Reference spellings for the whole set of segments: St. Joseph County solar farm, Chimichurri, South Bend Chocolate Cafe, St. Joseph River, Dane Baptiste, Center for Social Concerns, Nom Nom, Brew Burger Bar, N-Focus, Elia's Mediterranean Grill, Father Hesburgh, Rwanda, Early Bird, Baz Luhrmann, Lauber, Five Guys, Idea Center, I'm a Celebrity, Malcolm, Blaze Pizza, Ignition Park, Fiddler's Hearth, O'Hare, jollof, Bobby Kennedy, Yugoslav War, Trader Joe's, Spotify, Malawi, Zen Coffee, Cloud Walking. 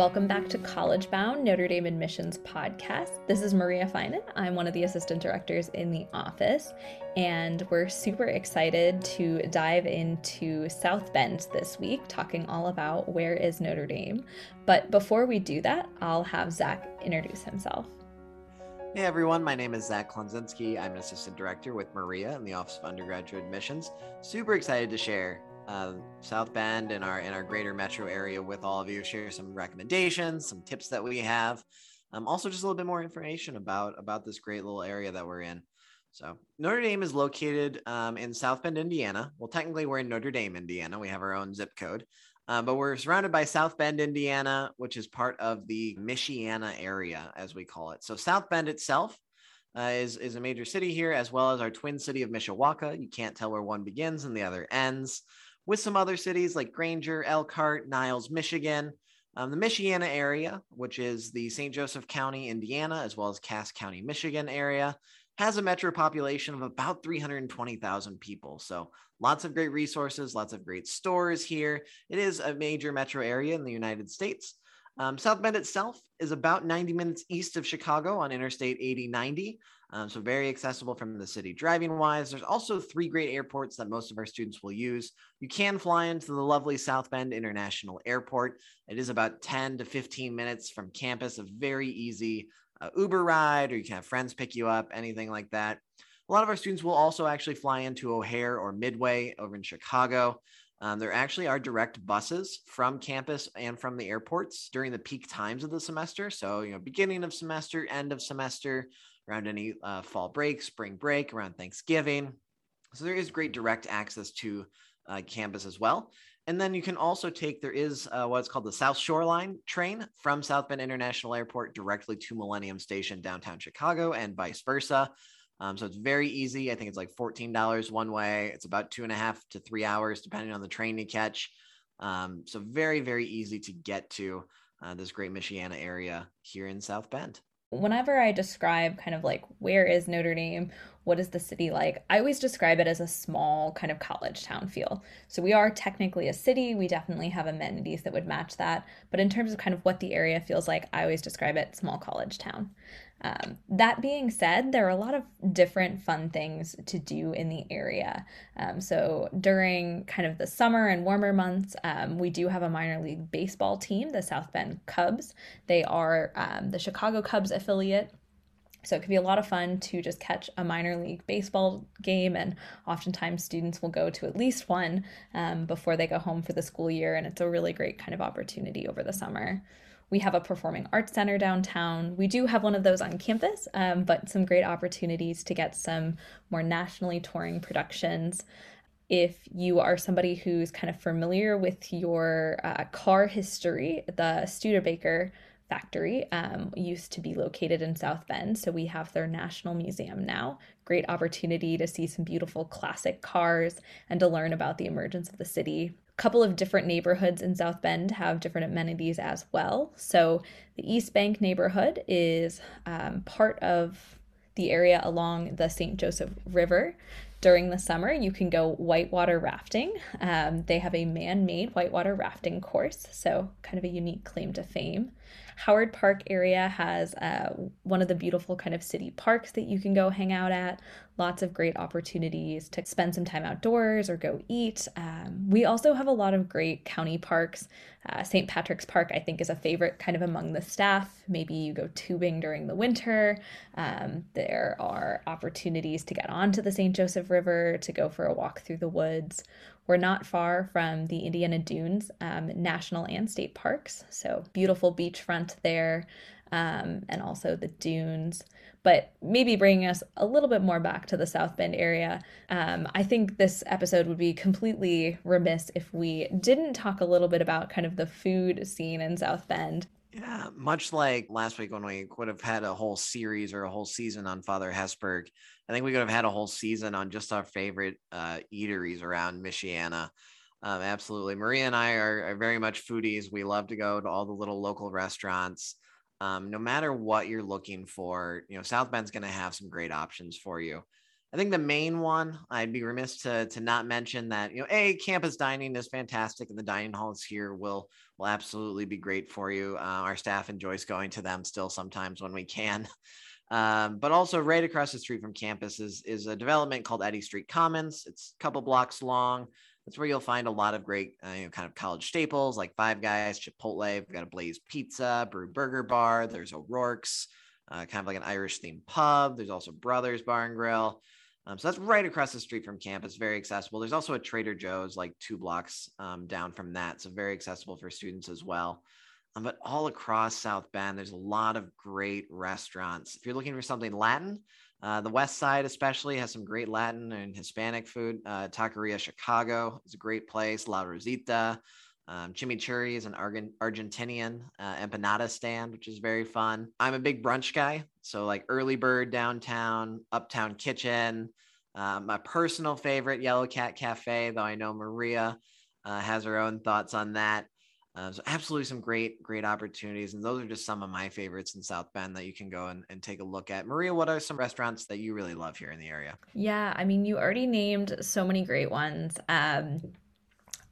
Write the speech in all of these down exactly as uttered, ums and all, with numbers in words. Welcome back to College Bound, Notre Dame Admissions Podcast. This is Maria Finan. I'm one of the assistant directors in the office, and we're super excited to dive into South Bend this week, talking all about where is Notre Dame. But before we do that, I'll have Zach introduce himself. Hey everyone, my name is Zach Klonzinski. I'm an assistant director with Maria in the Office of Undergraduate Admissions. Super excited to share Uh, South Bend and our in our greater metro area with all of you, share some recommendations, some tips that we have. Um, also just a little bit more information about, about this great little area that we're in. So Notre Dame is located um, in South Bend, Indiana. Well, technically we're in Notre Dame, Indiana. We have our own zip code, uh, but we're surrounded by South Bend, Indiana, which is part of the Michiana area, as we call it. So South Bend itself uh, is, is a major city here, as well as our twin city of Mishawaka. You can't tell where one begins and the other ends. With some other cities like Granger, Elkhart, Niles, Michigan, um, the Michiana area, which is the Saint Joseph County, Indiana, as well as Cass County, Michigan area, has a metro population of about three hundred twenty thousand people. So lots of great resources, lots of great stores here. It is a major metro area in the United States. Um, South Bend itself is about ninety minutes east of Chicago on Interstate eighty ninety. Um, so very accessible from the city driving wise. There's also three great airports that most of our students will use. You can fly into the lovely South Bend International Airport. It is about ten to fifteen minutes from campus, a very easy uh, Uber ride, or you can have friends pick you up, anything like that. A lot of our students will also actually fly into O'Hare or Midway over in Chicago. Um, there actually are direct buses from campus and from the airports during the peak times of the semester. So, you know, beginning of semester, end of semester, around any uh, fall break, spring break, around Thanksgiving. So there is great direct access to uh, campus as well. And then you can also take, there is uh, what's called the South Shoreline train from South Bend International Airport directly to Millennium Station, downtown Chicago, and vice versa. Um, so it's very easy. I think it's like fourteen dollars one way. It's about two and a half to three hours, depending on the train you catch. Um, so very, very easy to get to uh, this great Michiana area here in South Bend. Whenever I describe kind of like where is Notre Dame, what is the city like, I always describe it as a small kind of college town feel. So we are technically a city. We definitely have amenities that would match that. But in terms of kind of what the area feels like, I always describe it small college town. Um, that being said, there are a lot of different fun things to do in the area. Um, so during kind of the summer and warmer months, um, we do have a minor league baseball team, the South Bend Cubs. They are um, the Chicago Cubs affiliate. So it can be a lot of fun to just catch a minor league baseball game, and oftentimes students will go to at least one um, before they go home for the school year, and it's a really great kind of opportunity over the summer. We have a performing arts center downtown. We do have one of those on campus, um, but some great opportunities to get some more nationally touring productions. If you are somebody who's kind of familiar with your uh, car history, the Studebaker factory um, used to be located in South Bend, so we have their National Museum now. Great opportunity to see some beautiful classic cars and to learn about the emergence of the city. Couple of different neighborhoods in South Bend have different amenities as well. So the East Bank neighborhood is um, part of the area along the Saint Joseph River. During the summer, you can go whitewater rafting. Um, they have a man-made whitewater rafting course, so kind of a unique claim to fame. Howard Park area has uh, one of the beautiful kind of city parks that you can go hang out at. Lots of great opportunities to spend some time outdoors or go eat. Um, we also have a lot of great county parks. Uh, Saint Patrick's Park, I think, is a favorite kind of among the staff. Maybe you go tubing during the winter. Um, there are opportunities to get onto the Saint Joseph River, to go for a walk through the woods. We're not far from the Indiana Dunes um, National and State Parks, so beautiful beachfront there, um, and also the dunes. But maybe bringing us a little bit more back to the South Bend area, um, I think this episode would be completely remiss if we didn't talk a little bit about kind of the food scene in South Bend. Yeah, much like last week when we would have had a whole series or a whole season on Father Hesburgh, I think we could have had a whole season on just our favorite uh, eateries around Michiana. Um, absolutely. Maria and I are, are very much foodies. We love to go to all the little local restaurants. Um, no matter what you're looking for, you know, South Bend's going to have some great options for you. I think the main one, I'd be remiss to to not mention that, you know, a campus dining is fantastic, and the dining halls here will will absolutely be great for you. Uh, our staff enjoys going to them still sometimes when we can. Um, but also right across the street from campus is, is a development called Eddy Street Commons. It's a couple blocks long. That's where you'll find a lot of great uh, you know, kind of college staples like Five Guys, Chipotle. We've got a Blaze Pizza, Brew Burger Bar. There's O'Rourke's, uh, kind of like an Irish themed pub. There's also Brothers Bar and Grill. Um, so that's right across the street from campus, very accessible. There's also a Trader Joe's like two blocks um, down from that. So very accessible for students as well. Um, but all across South Bend, there's a lot of great restaurants. If you're looking for something Latin, uh, the West Side especially has some great Latin and Hispanic food. Uh, Taqueria Chicago is a great place. La Rosita, um, Chimichurri is an Argent- Argentinian uh, empanada stand, which is very fun. I'm a big brunch guy, so like Early Bird downtown, Uptown Kitchen. Uh, my personal favorite, Yellow Cat Cafe, though I know Maria uh, has her own thoughts on that. Uh, so absolutely some great, great opportunities. And those are just some of my favorites in South Bend that you can go and, and take a look at. Maria, what are some restaurants that you really love here in the area? Yeah, I mean, you already named so many great ones. Um,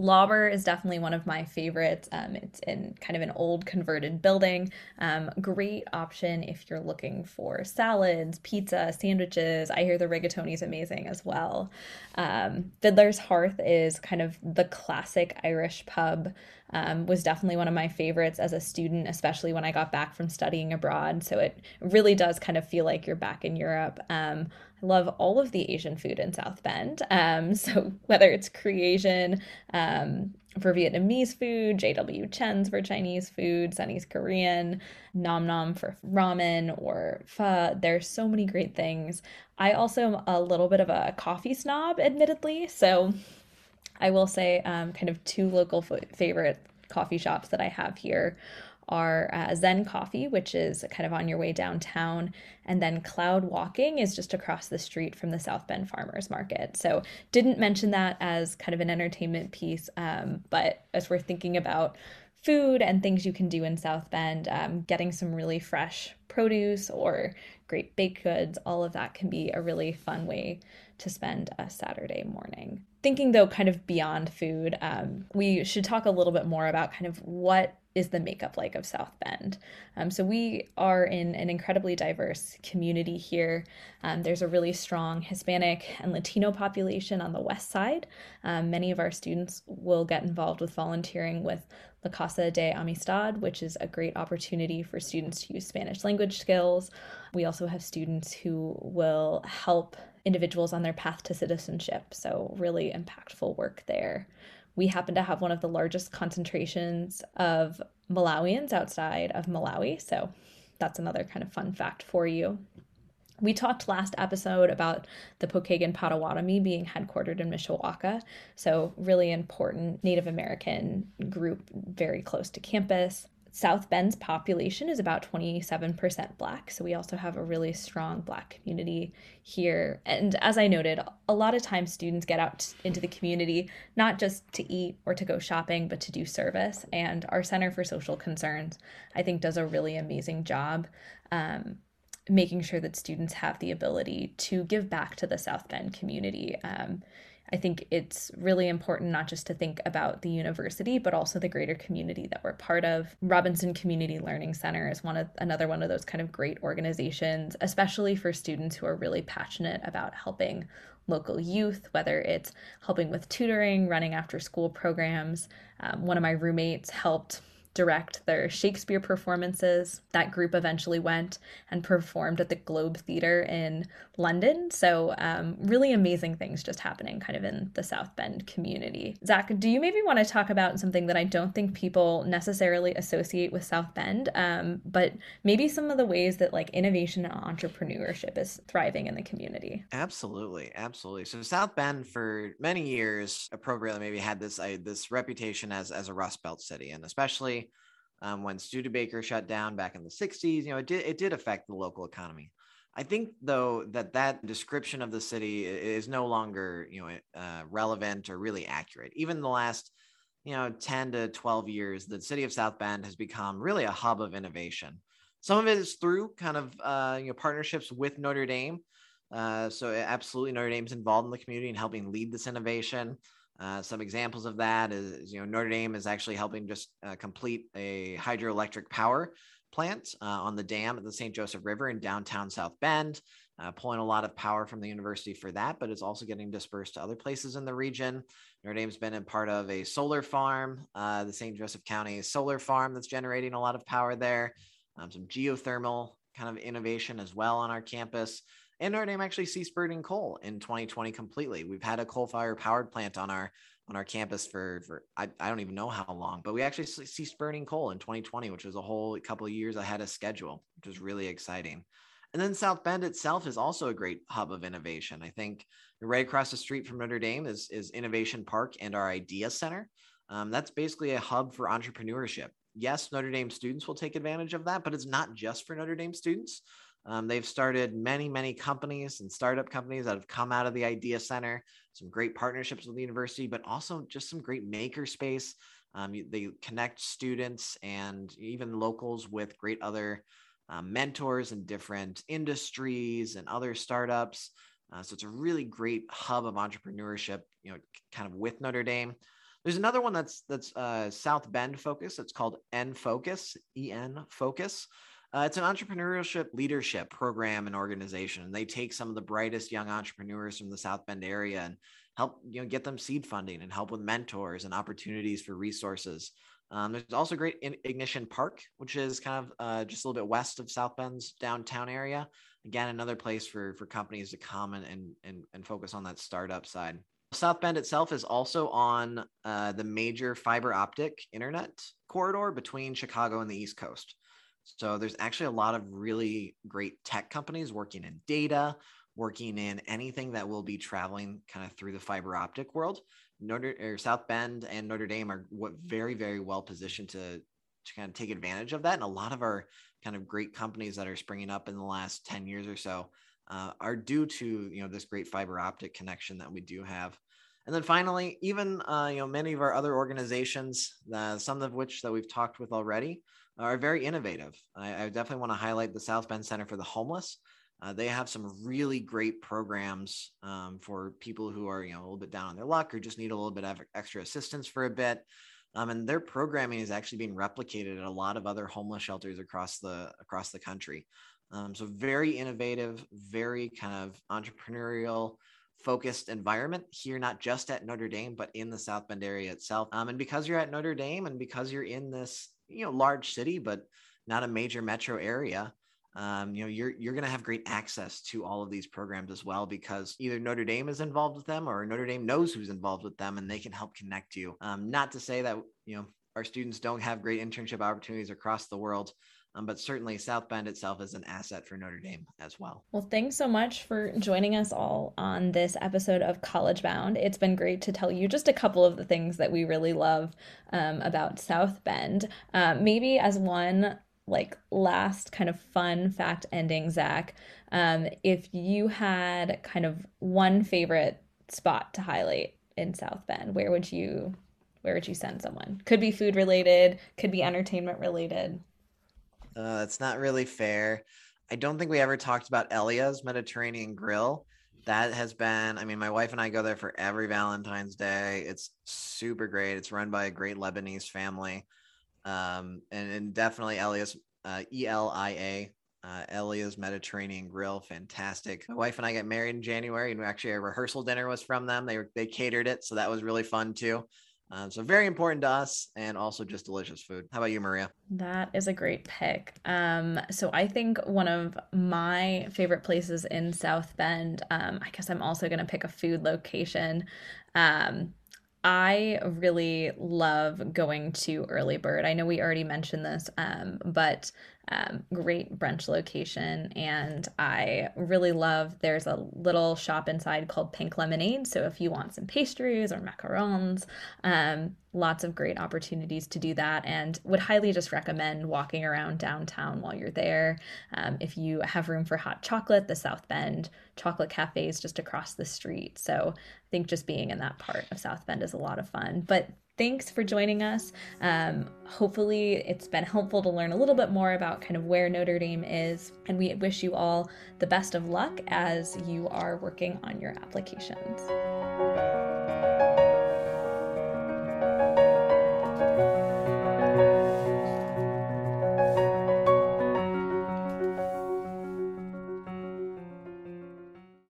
Lauber is definitely one of my favorites. Um, it's in kind of an old converted building. Um, great option if you're looking for salads, pizza, sandwiches. I hear the rigatoni is amazing as well. Um, Fiddler's Hearth is kind of the classic Irish pub. Um, was definitely one of my favorites as a student, especially when I got back from studying abroad. So it really does kind of feel like you're back in Europe. Um, I love all of the Asian food in South Bend. Um, so whether it's Korean um, for Vietnamese food, J W Chen's for Chinese food, Sunny's Korean, Nom Nom for ramen or pho, there's so many great things. I also am a little bit of a coffee snob, admittedly. So I will say um, kind of two local fo- favorite coffee shops that I have here are uh, Zen Coffee, which is kind of on your way downtown, and then Cloud Walking is just across the street from the South Bend Farmers Market. So didn't mention that as kind of an entertainment piece, um, but as we're thinking about food and things you can do in South Bend, um, getting some really fresh produce or great baked goods, all of that can be a really fun way to spend a Saturday morning. Thinking though kind of beyond food, um, we should talk a little bit more about kind of what is the makeup like of South Bend. Um, so we are in an incredibly diverse community here. Um, there's a really strong Hispanic and Latino population on the west side. Um, many of our students will get involved with volunteering with La Casa de Amistad, which is a great opportunity for students to use Spanish language skills. We also have students who will help individuals on their path to citizenship, so really impactful work there. We happen to have one of the largest concentrations of Malawians outside of Malawi, so that's another kind of fun fact for you. We talked last episode about the Pokagon Potawatomi being headquartered in Mishawaka, so really important Native American group very close to campus. South Bend's population is about twenty-seven percent Black, so we also have a really strong Black community here. And as I noted, a lot of times students get out into the community not just to eat or to go shopping, but to do service. And our Center for Social Concerns, I think, does a really amazing job um, making sure that students have the ability to give back to the South Bend community. Um, I think it's really important not just to think about the university, but also the greater community that we're part of. Robinson Community Learning Center is one of another one of those kind of great organizations, especially for students who are really passionate about helping local youth, whether it's helping with tutoring, running after school programs. Um, one of my roommates helped direct their Shakespeare performances. That group eventually went and performed at the Globe Theatre in London. So um, really amazing things just happening kind of in the South Bend community. Zach, do you maybe want to talk about something that I don't think people necessarily associate with South Bend, um, but maybe some of the ways that like innovation and entrepreneurship is thriving in the community? Absolutely. Absolutely. So South Bend for many years, appropriately maybe had this, uh, this reputation as, as a Rust Belt city, and especially Um, when Studebaker shut down back in the sixties, you know, it did, it did affect the local economy. I think, though, that that description of the city is no longer, you know, uh, relevant or really accurate. Even the last, you know, ten to twelve years, the city of South Bend has become really a hub of innovation. Some of it is through kind of, uh, you know, partnerships with Notre Dame. Uh, so absolutely Notre Dame's involved in the community and helping lead this innovation. Uh, some examples of that is, you know, Notre Dame is actually helping just uh, complete a hydroelectric power plant uh, on the dam at the Saint Joseph River in downtown South Bend, uh, pulling a lot of power from the university for that, but it's also getting dispersed to other places in the region. Notre Dame's been a part of a solar farm, uh, the Saint Joseph County solar farm that's generating a lot of power there, um, some geothermal kind of innovation as well on our campus. And Notre Dame actually ceased burning coal in twenty twenty completely. We've had a coal-fired powered plant on our on our campus for, for I, I don't even know how long, but we actually ceased burning coal in twenty twenty, which was a whole couple of years ahead of schedule, which was really exciting. And then South Bend itself is also a great hub of innovation. I think right across the street from Notre Dame is, is Innovation Park and our Idea Center. Um, that's basically a hub for entrepreneurship. Yes, Notre Dame students will take advantage of that, but it's not just for Notre Dame students. Um, they've started many, many companies and startup companies that have come out of the Idea Center, some great partnerships with the university, but also just some great maker space. Um, you, they connect students and even locals with great other uh, mentors and different industries and other startups. Uh, so it's a really great hub of entrepreneurship, you know, kind of with Notre Dame. There's another one that's, that's uh, South Bend focused. It's called N-Focus, E N Focus. Uh, it's an entrepreneurship leadership program and organization. And they take some of the brightest young entrepreneurs from the South Bend area and help, you know, get them seed funding and help with mentors and opportunities for resources. Um, there's also great in Ignition Park, which is kind of uh, just a little bit west of South Bend's downtown area. Again, another place for, for companies to come and, and, and, and focus on that startup side. South Bend itself is also on uh, the major fiber optic internet corridor between Chicago and the East Coast. So there's actually a lot of really great tech companies working in data, working in anything that will be traveling kind of through the fiber optic world. Notre, or South Bend and Notre Dame are what very, very well positioned to, to kind of take advantage of that. And a lot of our kind of great companies that are springing up in the last ten years or so uh, are due to, you know, this great fiber optic connection that we do have. And then finally, even, uh, you know, many of our other organizations, uh, some of which that we've talked with already, are very innovative. I, I definitely want to highlight the South Bend Center for the Homeless. Uh, they have some really great programs um, for people who are, you know, a little bit down on their luck or just need a little bit of extra assistance for a bit. Um, and their programming is actually being replicated at a lot of other homeless shelters across the across the country. Um, so very innovative, very kind of entrepreneurial focused environment here, not just at Notre Dame, but in the South Bend area itself. Um, and because you're at Notre Dame and because you're in this, you know, large city, but not a major metro area, um, you know, you're, you're going to have great access to all of these programs as well, because either Notre Dame is involved with them or Notre Dame knows who's involved with them and they can help connect you. Um, not to say that, you know, our students don't have great internship opportunities across the world, Um, but certainly South Bend itself is an asset for Notre Dame as well. Well, thanks so much for joining us all on this episode of College Bound. It's been great to tell you just a couple of the things that we really love um, about South Bend. Uh, maybe as one like last kind of fun fact ending, Zach, um, if you had kind of one favorite spot to highlight in South Bend, where would you, where would you send someone? Could be food related, could be entertainment related. Uh, that's not really fair. I don't think we ever talked about Elia's Mediterranean Grill. That has been, I mean, my wife and I go there for every Valentine's Day. It's super great. It's run by a great Lebanese family. Um, and, and definitely Elia's, uh, E L I A, uh, Elia's Mediterranean Grill. Fantastic. My wife and I got married in January, and actually our rehearsal dinner was from them. They were, they catered it. So that was really fun too. Um, so very important to us, and also just delicious food. How about you, Maria? That is a great pick. Um, so I think one of my favorite places in South Bend, um, I guess I'm also going to pick a food location. Um, I really love going to Early Bird. I know we already mentioned this, um, but um, great brunch location. And I really love, there's a little shop inside called Pink Lemonade. So if you want some pastries or macarons, um, lots of great opportunities to do that, and would highly just recommend walking around downtown while you're there. Um, if you have room for hot chocolate, the South Bend Chocolate Cafe is just across the street. So I think just being in that part of South Bend is a lot of fun. But thanks for joining us. Um, hopefully it's been helpful to learn a little bit more about kind of where Notre Dame is, and we wish you all the best of luck as you are working on your applications.